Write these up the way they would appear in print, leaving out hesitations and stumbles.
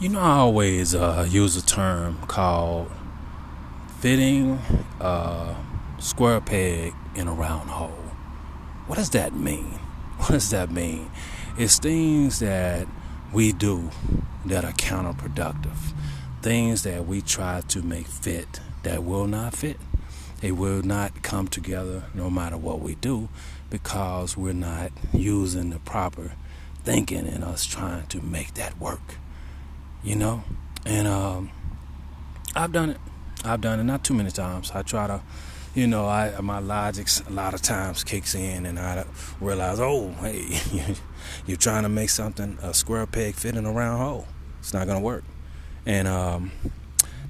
You know, I always use a term called fitting a square peg in a round hole. What does that mean? It's things that we do that are counterproductive. Things that we try to make fit that will not fit. They will not come together no matter what we do, because we're not using the proper thinking in us trying to make that work. You know, and I've done it not too many times. I try to, you know, my logic a lot of times kicks in, and I realize, oh, hey, you're trying to make something, a square peg fit in a round hole. It's not going to work. And there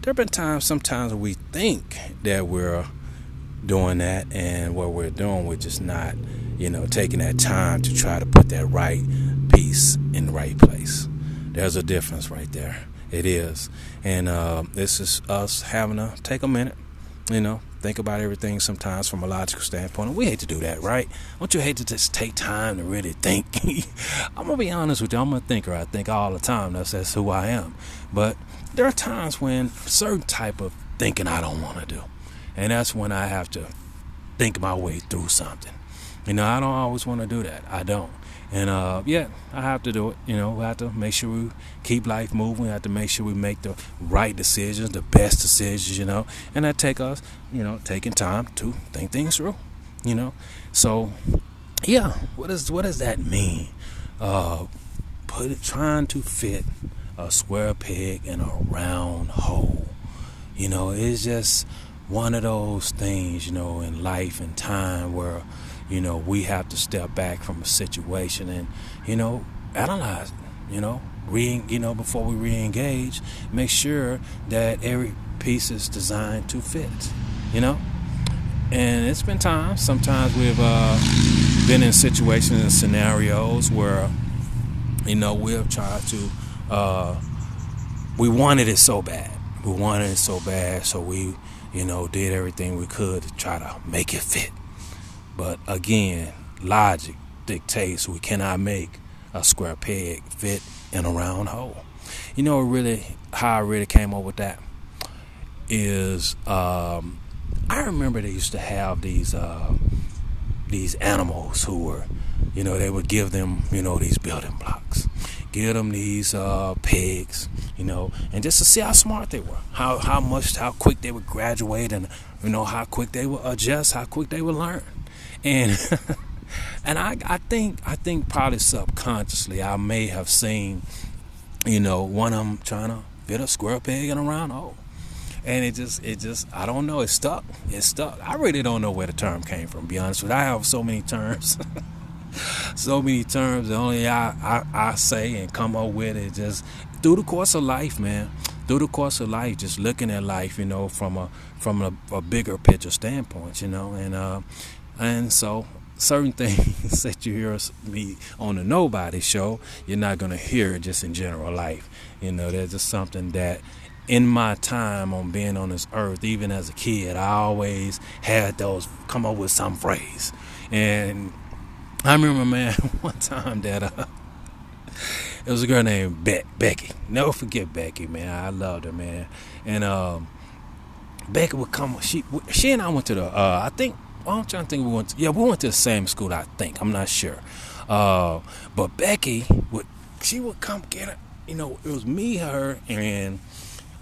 have been times, sometimes we think that we're doing that, and what we're doing, we're just not, you know, taking that time to try to put that right piece in the right place. There's a difference right there. It is. And this is us having to take a minute, you know, think about everything sometimes from a logical standpoint. And we hate to do that, right? Don't you hate to just take time to really think? I'm going to be honest with you. I'm a thinker. I think all the time. That's who I am. But there are times when certain type of thinking I don't want to do. And that's when I have to think my way through something. You know, I don't always want to do that. I don't. And, I have to do it. You know, we have to make sure we keep life moving. We have to make sure we make the right decisions, the best decisions, you know. And that takes us, you know, taking time to think things through, you know. So, yeah, what does that mean? Trying to fit a square peg in a round hole. You know, it's just one of those things, you know, in life and time where, you know, we have to step back from a situation and, you know, analyze it, you know, before we re-engage, make sure that every piece is designed to fit, you know. And it's been times, sometimes we've been in situations and scenarios where, you know, we've tried to, we wanted it so bad, so we, you know, did everything we could to try to make it fit. But again, logic dictates we cannot make a square peg fit in a round hole. You know, how I really came up with that is I remember they used to have these animals who were, you know, they would give them, you know, these building blocks, give them these pegs, you know, and just to see how smart they were, how quick they would graduate, and you know how quick they would adjust, how quick they would learn. And I think probably subconsciously I may have seen, you know, one of them trying to fit a square peg in a round hole, and it just I don't know, it stuck. I really don't know where the term came from, to be honest with you. I have so many terms. The only I say and come up with it just through the course of life, man. Through the course of life, just looking at life, you know, from a bigger picture standpoint, you know. And and so certain things that you hear me on the Nobody Show, you're not going to hear it just in general life. You know, there's just something that in my time on being on this earth, even as a kid, I always had those come up with some phrase. And I remember, man, one time that it was a girl named Becky. Never forget Becky, man. I loved her, man. And Becky would come. She and I went to the, I'm trying to think. We went to the same school, I think. I'm not sure. But Becky would come get her. You know, it was me, her, and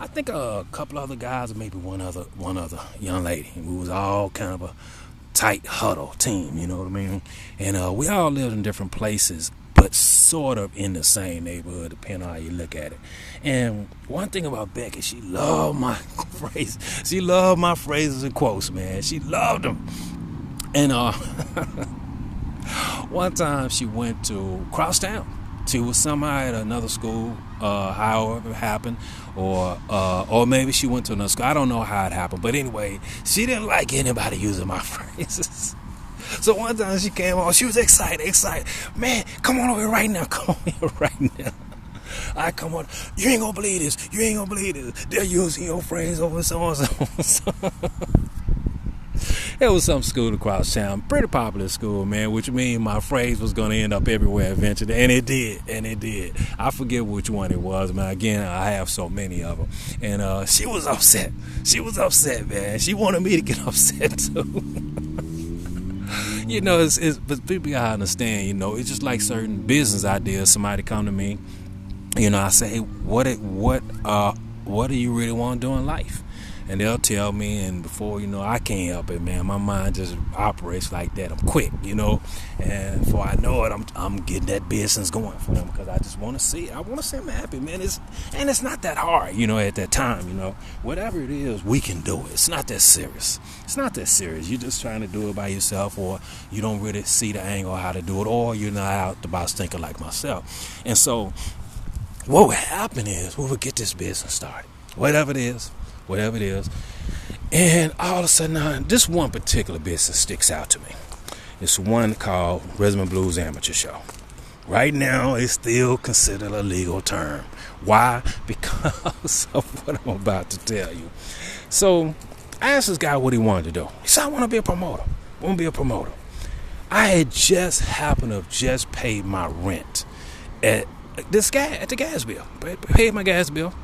I think a couple other guys, or maybe one other young lady. And we was all kind of a tight huddle team. You know what I mean? And we all lived in different places, but sort of in the same neighborhood, depending on how you look at it. And one thing about Becky, she loved my phrases. She loved my phrases and quotes, man. She loved them. And one time she went to Crosstown. She was somehow at another school, however it happened, or maybe she went to another school. I don't know how it happened, but anyway, she didn't like anybody using my phrases. So one time she came on, she was excited. Man, come on over here right now. I come on. You ain't gonna believe this. They're using your phrase over so and so. It was some school across town, pretty popular school, man, which means my phrase was going to end up everywhere eventually, and it did, I forget which one it was, man. Again, I have so many of them, and she was upset. She was upset, man. She wanted me to get upset too. You know, but people gotta understand, you know, it's just like certain business ideas. Somebody come to me, you know, I say, hey, what do you really want to do in life? And they'll tell me, and before you know, I can't help it, man. My mind just operates like that. I'm quick, you know, and before I know it, I'm getting that business going for them because I just want to see it. I want to see them happy, man. It's not that hard, you know, at that time, you know. Whatever it is, we can do it. It's not that serious. You're just trying to do it by yourself, or you don't really see the angle how to do it, or you're not out the box thinking like myself. And so, what would happen is we would get this business started, whatever it is, and all of a sudden, this one particular business sticks out to me. It's one called Resident Blues Amateur Show. Right now, it's still considered a legal term. Why? Because of what I'm about to tell you. So, I asked this guy what he wanted to do. He said, I want to be a promoter. I had just happened to have just paid my rent at the gas bill. Paid my gas bill.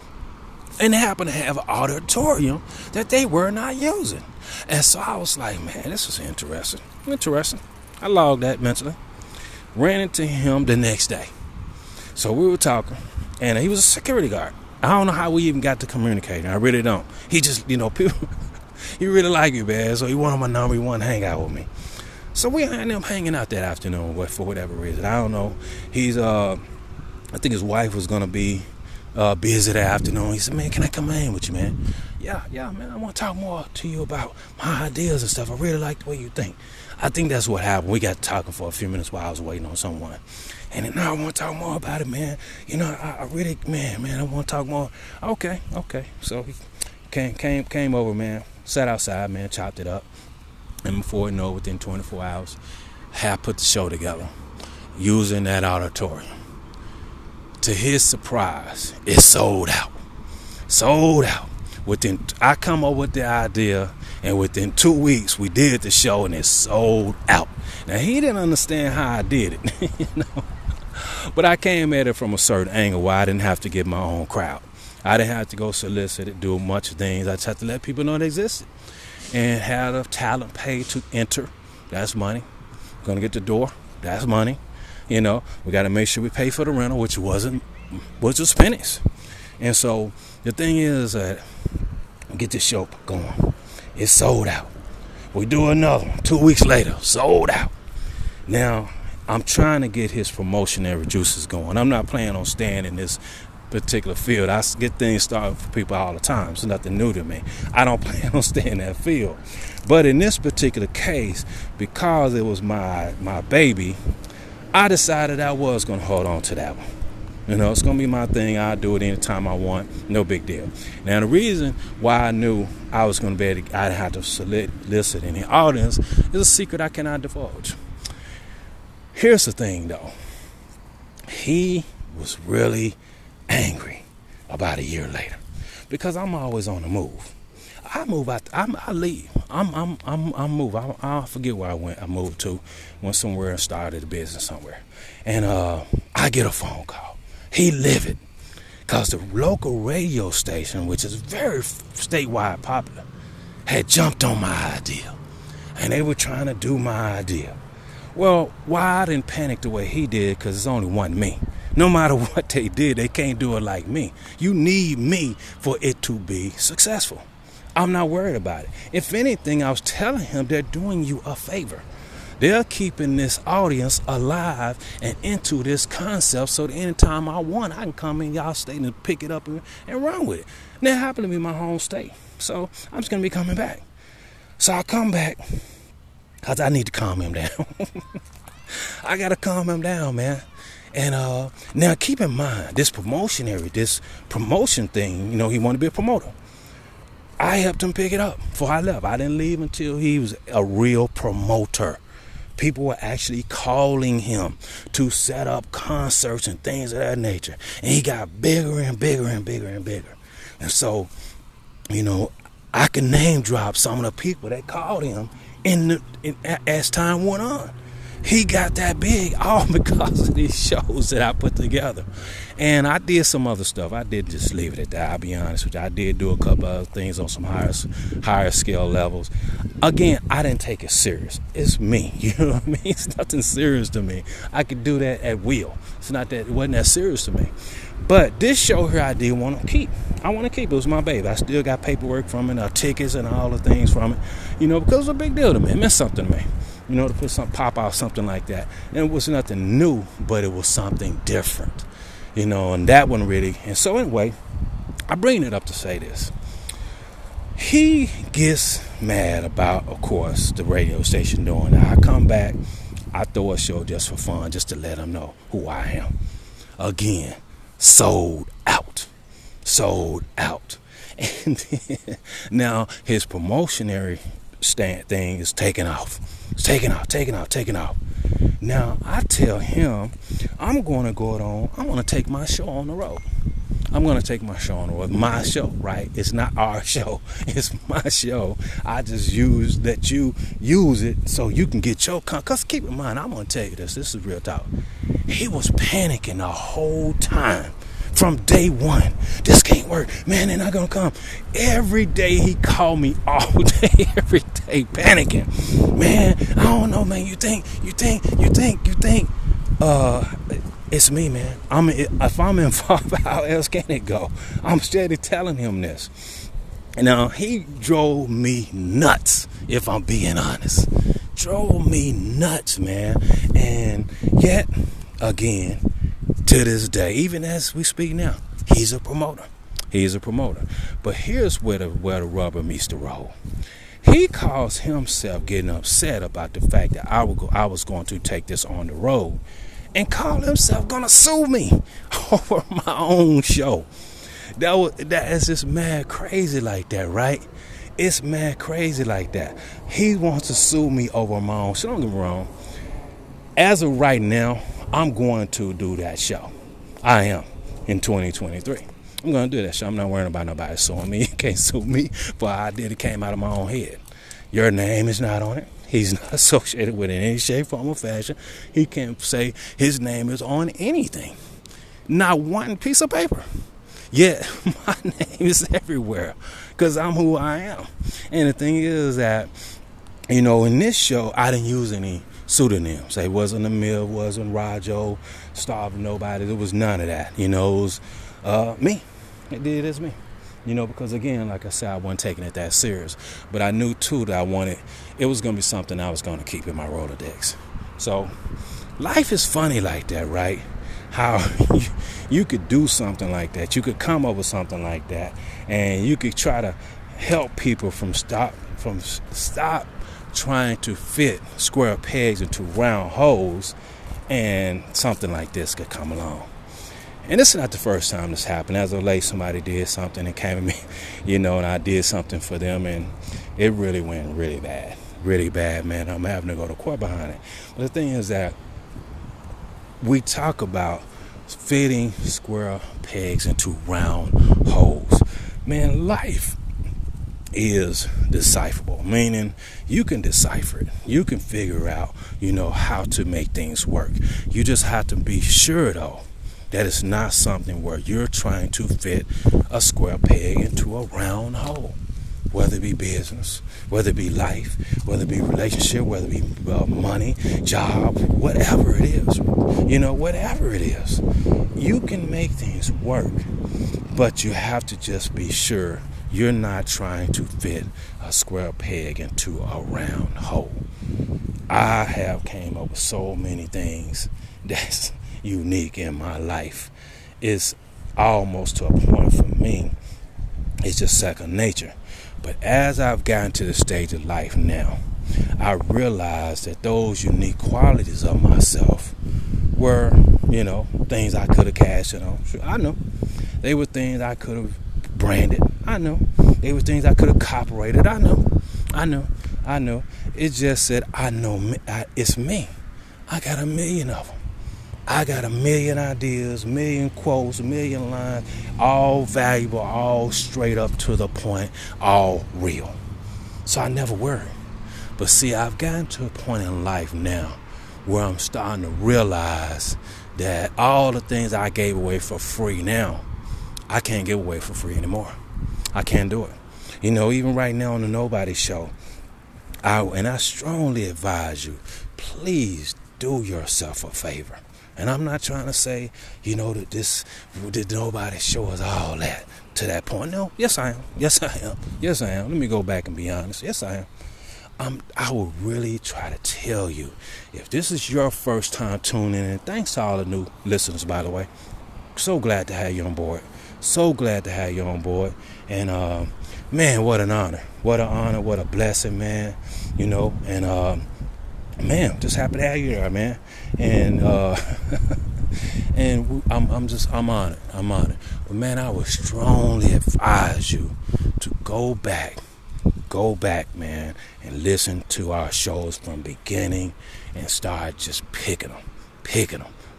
And they happen to have an auditorium that they were not using. And so I was like, man, this is interesting. I logged that mentally. Ran into him the next day. So we were talking. And he was a security guard. I don't know how we even got to communicate. I really don't. He just, you know, people, he really liked me, man. So he wanted my number. He wanted to hang out with me. So we ended up hanging out that afternoon for whatever reason. I don't know. He's, I think his wife was going to be busy that afternoon. He said, man, can I come in with you, man? Yeah, man, I want to talk more to you about my ideas and stuff. I really like the way you think. I think that's what happened. We got talking for a few minutes while I was waiting on someone. And then, no, I want to talk more about it, man. You know, I really, man, I want to talk more. Okay. So he came over, man. Sat outside, man, chopped it up. And before you know, within 24 hours, I put the show together using that auditorium. To his surprise, it sold out. I come up with the idea, and within 2 weeks, we did the show, and it sold out. Now, he didn't understand how I did it, you know. But I came at it from a certain angle where I didn't have to get my own crowd. I didn't have to go solicit it, do a bunch of things. I just had to let people know it existed. And had a talent pay to enter. That's money. Gonna get the door. That's money. You know, we got to make sure we pay for the rental, which was pennies. And so the thing is that get this show going. It sold out. We do another one 2 weeks later. Sold out. Now, I'm trying to get his promotionary juices going. I'm not planning on staying in this particular field. I get things started for people all the time. It's nothing new to me. I don't plan on staying in that field. But in this particular case, because it was my baby, I decided I was going to hold on to that one. You know, it's going to be my thing. I'll do it anytime I want. No big deal. Now, the reason why I knew I was going to be able to, I'd have to solicit any audience is a secret I cannot divulge. Here's the thing, though. He was really angry about a year later because I'm always on the move. I move out. I leave. I move. I forget where I went. I moved to, went somewhere and started a business somewhere, and I get a phone call. He livid, cause the local radio station, which is very statewide popular, had jumped on my idea, and they were trying to do my idea. Well, why I didn't panic the way he did? Cause it's only one me. No matter what they did, they can't do it like me. You need me for it to be successful. I'm not worried about it. If anything, I was telling him they're doing you a favor. They're keeping this audience alive and into this concept so that anytime I want, I can come in y'all state and pick it up and run with it. And that happened to be my home state. So I'm just going to be coming back. So I come back because I need to calm him down. I got to calm him down, man. And now keep in mind, this promotion thing, you know, he wanted to be a promoter. I helped him pick it up before I left. I didn't leave until he was a real promoter. People were actually calling him to set up concerts and things of that nature. And he got bigger and bigger and bigger and bigger. And so, you know, I can name drop some of the people that called him as time went on. He got that big all because of these shows that I put together. And I did some other stuff. I did just leave it at that. I'll be honest with you. I did do a couple other things on some higher scale levels. Again, I didn't take it serious. It's me. You know what I mean? It's nothing serious to me. I could do that at will. It's not that it wasn't that serious to me. But this show here I did want to keep. I want to keep it. It was my baby. I still got paperwork from it, tickets and all the things from it. You know, because it was a big deal to me. It meant something to me. You know, to put some pop out, something like that. And it was nothing new, but it was something different. You know, and that one really. And so anyway, I bring it up to say this. He gets mad about, of course, the radio station doing that. I come back, I throw a show just for fun, just to let him know who I am. Again, sold out. Sold out. And then, now his promotionary stand thing is taking off. It's taking off. Now, I tell him, I'm going to go on. I'm going to take my show on the road. My show, right? It's not our show. It's my show. I just use that you use it so you can get your... Because keep in mind, I'm going to tell you this. This is real talk. He was panicking the whole time. From day one, this can't work. Man, they're not going to come. Every day he called me all day, every day, panicking. Man, I don't know, man. You think. It's me, man. If I'm involved, how else can it go? I'm steady telling him this. Now, he drove me nuts, if I'm being honest. Drove me nuts, man. And yet, again... to this day, even as we speak now, he's a promoter. But here's where the rubber meets the road. He calls himself getting upset about the fact that I was going to take this on the road and call himself going to sue me over my own show. That is just mad crazy like that, right? It's mad crazy like that. He wants to sue me over my own show. Don't get me wrong. As of right now, I'm going to do that show. I am in 2023. I'm going to do that show. I'm not worrying about nobody suing me. You can't sue me. But I did. It came out of my own head. Your name is not on it. He's not associated with it in any shape, form, or fashion. He can't say his name is on anything. Not one piece of paper. Yet, my name is everywhere because I'm who I am. And the thing is that, you know, in this show, I didn't use any pseudonyms. It wasn't Emil, wasn't Rojo, Starving Nobody. There was none of that. You know, it was me. It did as me. You know, because again, like I said, I wasn't taking it that serious. But I knew too that I wanted, it was going to be something I was going to keep in my Rolodex. So life is funny like that, right? How you could do something like that. You could come up with something like that. And you could try to help people from trying to fit square pegs into round holes, and something like this could come along. And it's not the first time this happened. As of late, somebody did something and came to me, you know, and I did something for them, and it really went really bad, man. I'm having to go to court behind it. But the thing is that we talk about fitting square pegs into round holes. Man, life is decipherable, meaning you can decipher it. You can figure out, you know, how to make things work. You just have to be sure, though, that it's not something where you're trying to fit a square peg into a round hole, whether it be business, whether it be life, whether it be relationship, whether it be money, job, whatever it is. You know, whatever it is, you can make things work, but you have to just be sure you're not trying to fit a square peg into a round hole. I have came up with so many things that's unique in my life. It's almost to a point for me, it's just second nature. But as I've gotten to the stage of life now, I realized that those unique qualities of myself were, you know, things I could have cashed in on. I know. They were things I could have branded. I know. There were things I could have copyrighted. I know. It just said, I know it's me. I got a million of them. I got a million ideas, million quotes, million lines, all valuable, all straight up to the point, all real. So I never worried. But see, I've gotten to a point in life now where I'm starting to realize that all the things I gave away for free now, I can't give away for free anymore. I can't do it. You know, even right now on the Nobody Show, I strongly advise you, please do yourself a favor. And I'm not trying to say, you know, that this did Nobody Show us all that to that point. No, yes I am. Yes I am. Yes I am. Let me go back and be honest. Yes I am. I will really try to tell you, if this is your first time tuning in, and thanks to all the new listeners, by the way. So glad to have you on board. So glad to have you on board. And, man, what an honor. What an honor. What a blessing, man. You know, and, man, just happy to have you there, man. And and I'm honored. I'm honored. But man, I would strongly advise you to go back, man, and listen to our shows from beginning and start just picking them.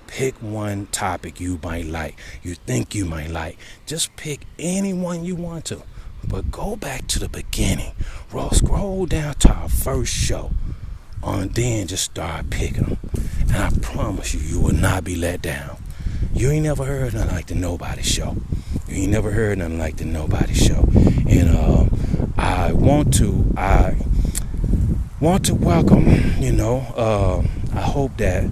Pick one topic you might like, you think you might like. Just pick any one you want to, but go back to the beginning. Scroll down to our first show. And then just start picking them. And I promise you, you will not be let down. You ain't never heard nothing like the Nobody Show. You ain't never heard nothing like the Nobody Show. And I want to welcome, you know, I hope that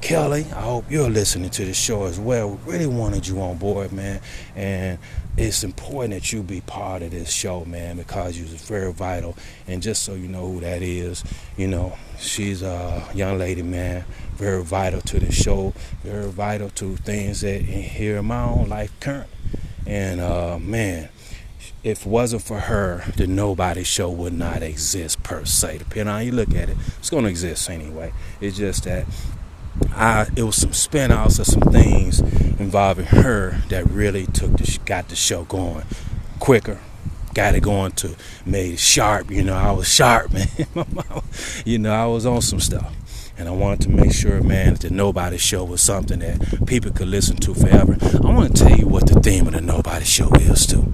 Kelly, I hope you're listening to the show as well. We really wanted you on board, man. And it's important that you be part of this show, man, because you're very vital. And just so you know who that is, you know, she's a young lady, man, very vital to the show, very vital to things that here in my own life current. And, man, if it wasn't for her, the Nobody Show would not exist per se. Depending on how you look at it, it's going to exist anyway. It's just that it was some spin-offs of some things involving her that really got the show going quicker, got it going to made it sharp. You know, I was sharp, man. You know, I was on some stuff, and I wanted to make sure, man, that the Nobody Show was something that people could listen to forever. I want to tell you what the theme of the Nobody Show is too.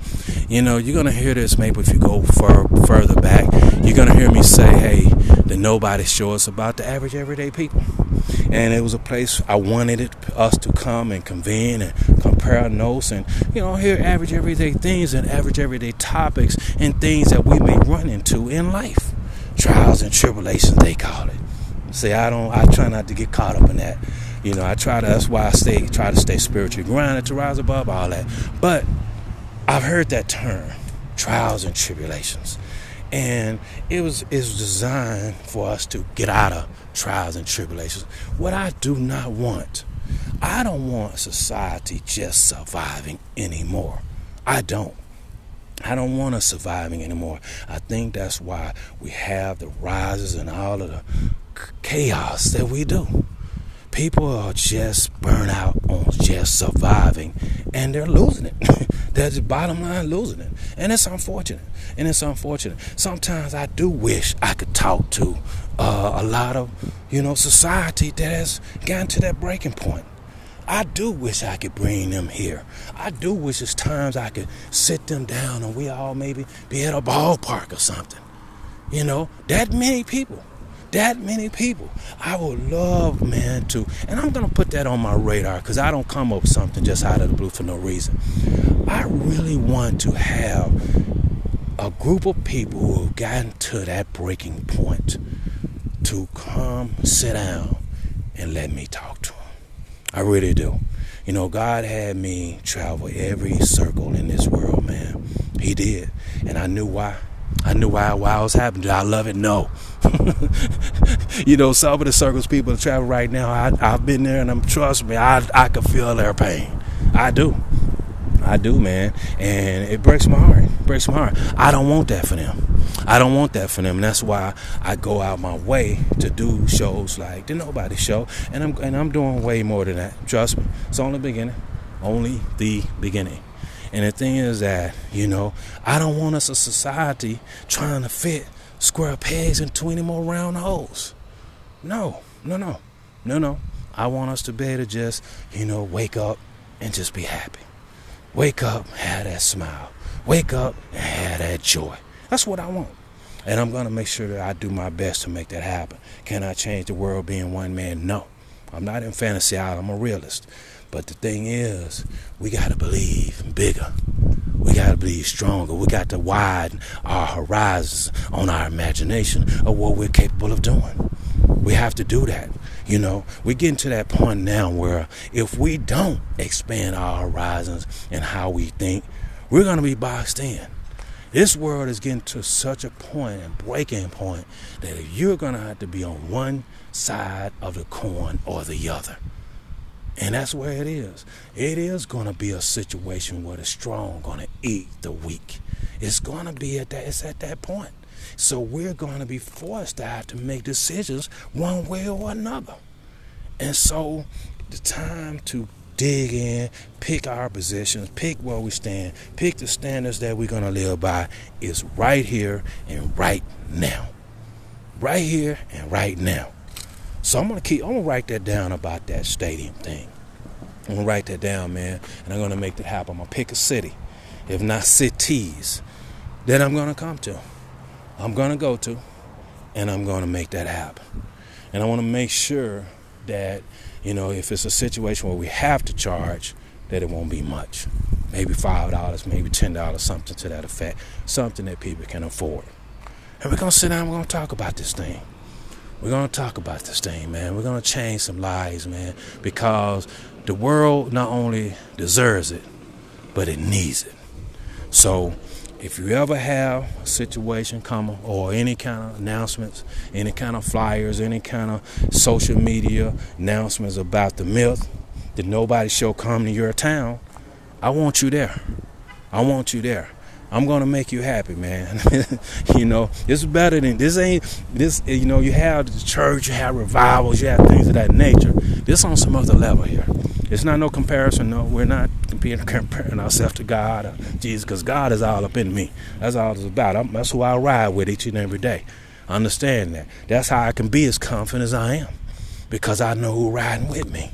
You know, you're gonna hear this maybe if you go further back. You're gonna hear me say, hey, the Nobody Show is about the average everyday people. And it was a place I wanted us to come and convene and compare notes and, you know, hear average everyday things and average everyday topics and things that we may run into in life. Trials and tribulations, they call it. See, I try not to get caught up in that. You know, that's why I try to stay spiritually grounded, to rise above all that. But I've heard that term, trials and tribulations. And it was designed for us to get out of trials and tribulations. What I do not want, I don't want society just surviving anymore. I don't want us surviving anymore. I think that's why we have the rises and all of the chaos that we do. People are just burnt out on just surviving, and they're losing it. That's the bottom line, losing it. And it's unfortunate. Sometimes I do wish I could talk to a lot of, you know, society that has gotten to that breaking point. I do wish I could bring them here. I do wish there's times I could sit them down and we all maybe be at a ballpark or something. You know, that many people. I would love, man, to, and I'm going to put that on my radar, because I don't come up with something just out of the blue for no reason. I really want to have a group of people who have gotten to that breaking point to come sit down and let me talk to them. I really do. You know, God had me travel every circle in this world, man. He did. And I knew why. I knew why it was happening. Did I love it? No. You know, some of the circles people travel right now, I've been there, and trust me, I can feel their pain. I do, man. And it breaks my heart. I don't want that for them. And that's why I go out my way to do shows like the Nobody Show. And I'm doing way more than that. Trust me. It's only the beginning. And the thing is that, you know, I don't want us a society trying to fit square pegs in 20 more round holes. No. I want us to be able to just, you know, wake up and just be happy. Wake up, have that smile. Wake up and have that joy. That's what I want. And I'm going to make sure that I do my best to make that happen. Can I change the world being one man? No. I'm not in Fantasy Island. I'm a realist. But the thing is, we got to believe bigger. We got to believe stronger. We got to widen our horizons on our imagination of what we're capable of doing. We have to do that. You know, we're getting to that point now where if we don't expand our horizons and how we think, we're going to be boxed in. This world is getting to such a point and breaking point that you're going to have to be on one side of the coin or the other. And that's where it is. It is going to be a situation where the strong going to eat the weak. It's going to be at that. It's at that point. So we're going to be forced to have to make decisions one way or another. And so the time to dig in, pick our positions, pick where we stand, pick the standards that we're going to live by is right here and right now. Right here and right now. So I'm gonna write that down about that stadium thing. I'm gonna write that down, man, and I'm gonna make that happen. I'm gonna pick a city, if not cities, that I'm gonna come to. I'm gonna go to, and I'm gonna make that happen. And I wanna make sure that, you know, if it's a situation where we have to charge, that it won't be much. Maybe $5, maybe $10, something to that effect. Something that people can afford. And we're gonna sit down and we're gonna talk about this thing. We're going to talk about this thing, man. We're going to change some lives, man, because the world not only deserves it, but it needs it. So if you ever have a situation come or any kind of announcements, any kind of flyers, any kind of social media announcements about the myth, the Nobody Show coming to your town, I want you there. I want you there. I'm going to make you happy, man. You know, it's better than this. Ain't this, you know, you have the church, you have revivals, you have things of that nature. This on some other level here. It's not no comparison. No, we're not comparing ourselves to God or Jesus, because God is all up in me. That's all it's about. That's who I ride with each and every day. I understand that. That's how I can be as confident as I am, because I know who's riding with me.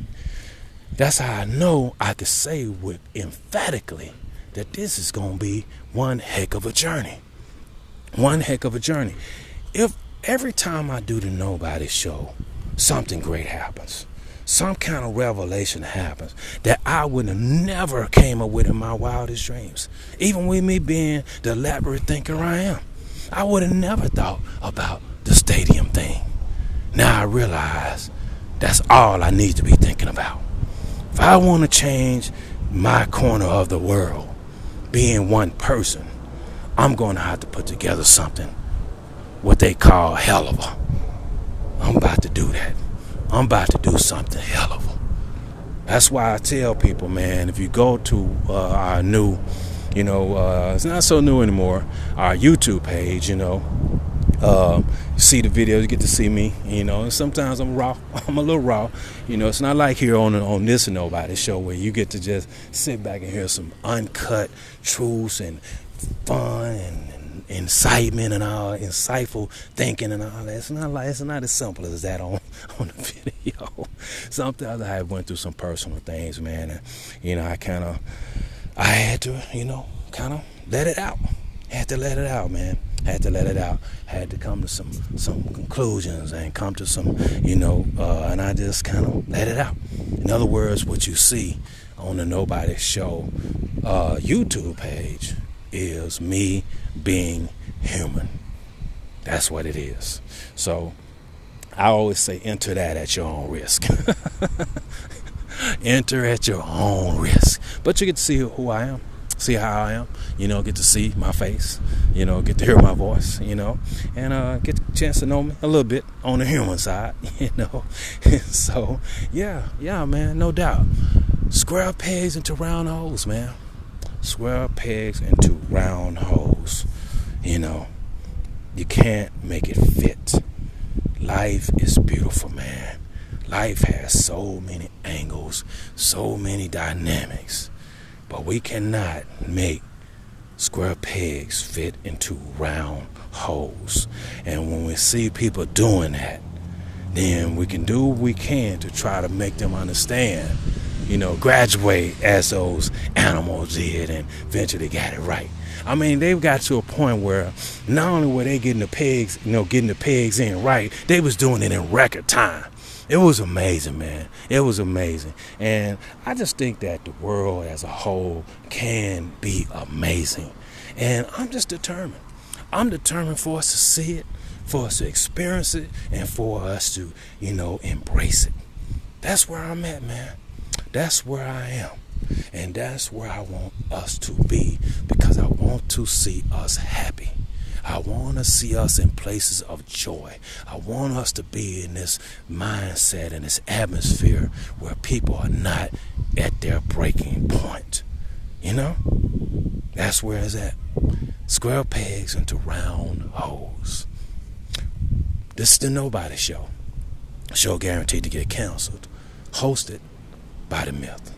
That's how I know I can say with emphatically that this is going to be one heck of a journey. One heck of a journey. If every time I do the Nobody Show, something great happens, some kind of revelation happens that I would have never came up with in my wildest dreams. Even with me being the elaborate thinker I am, I would have never thought about the stadium thing. Now I realize that's all I need to be thinking about. If I want to change my corner of the world, being one person, I'm going to have to put together something, what they call hell of a. I'm about to do that. I'm about to do something hell of a. That's why I tell people, man, if you go to our new, you know, it's not so new anymore, our YouTube page, you know, see the videos, you get to see me, you know, and sometimes I'm raw. I'm a little raw. You know, it's not like here on this Nobody Show where you get to just sit back and hear some uncut truths and fun and incitement and all, insightful thinking and all that. It's not as simple as that on the video. Sometimes I went through some personal things, man, and, you know, I had to, you know, kind of let it out. Had to let it out, man. Had to let it out. Had to come to some conclusions and come to some, you know, and I just kind of let it out. In other words, what you see on the Nobody Show YouTube page is me being human. That's what it is. So I always say, enter that at your own risk. Enter at your own risk. But you get to see who I am. See how I am, you know, get to see my face, you know, get to hear my voice, you know, and get the chance to know me a little bit on the human side, you know. And so, yeah, man, no doubt. Square pegs into round holes, man. Square pegs into round holes, you know. You can't make it fit. Life is beautiful, man. Life has so many angles, so many dynamics. But we cannot make square pegs fit into round holes. And when we see people doing that, then we can do what we can to try to make them understand you know, graduate as those animals did and eventually got it right. I mean, they've got to a point where not only were they getting the pigs in right, they was doing it in record time. It was amazing, man. It was amazing. And I just think that the world as a whole can be amazing. And I'm just determined. I'm determined for us to see it, for us to experience it, and for us to, you know, embrace it. That's where I'm at, man. That's where I am. And that's where I want us to be, because I want to see us happy. I want to see us in places of joy. I want us to be in this mindset and this atmosphere where people are not at their breaking point. You know? That's where it's at. Square pegs into round holes. This is the Nobody Show. A show guaranteed to get canceled. Hosted by The Myth.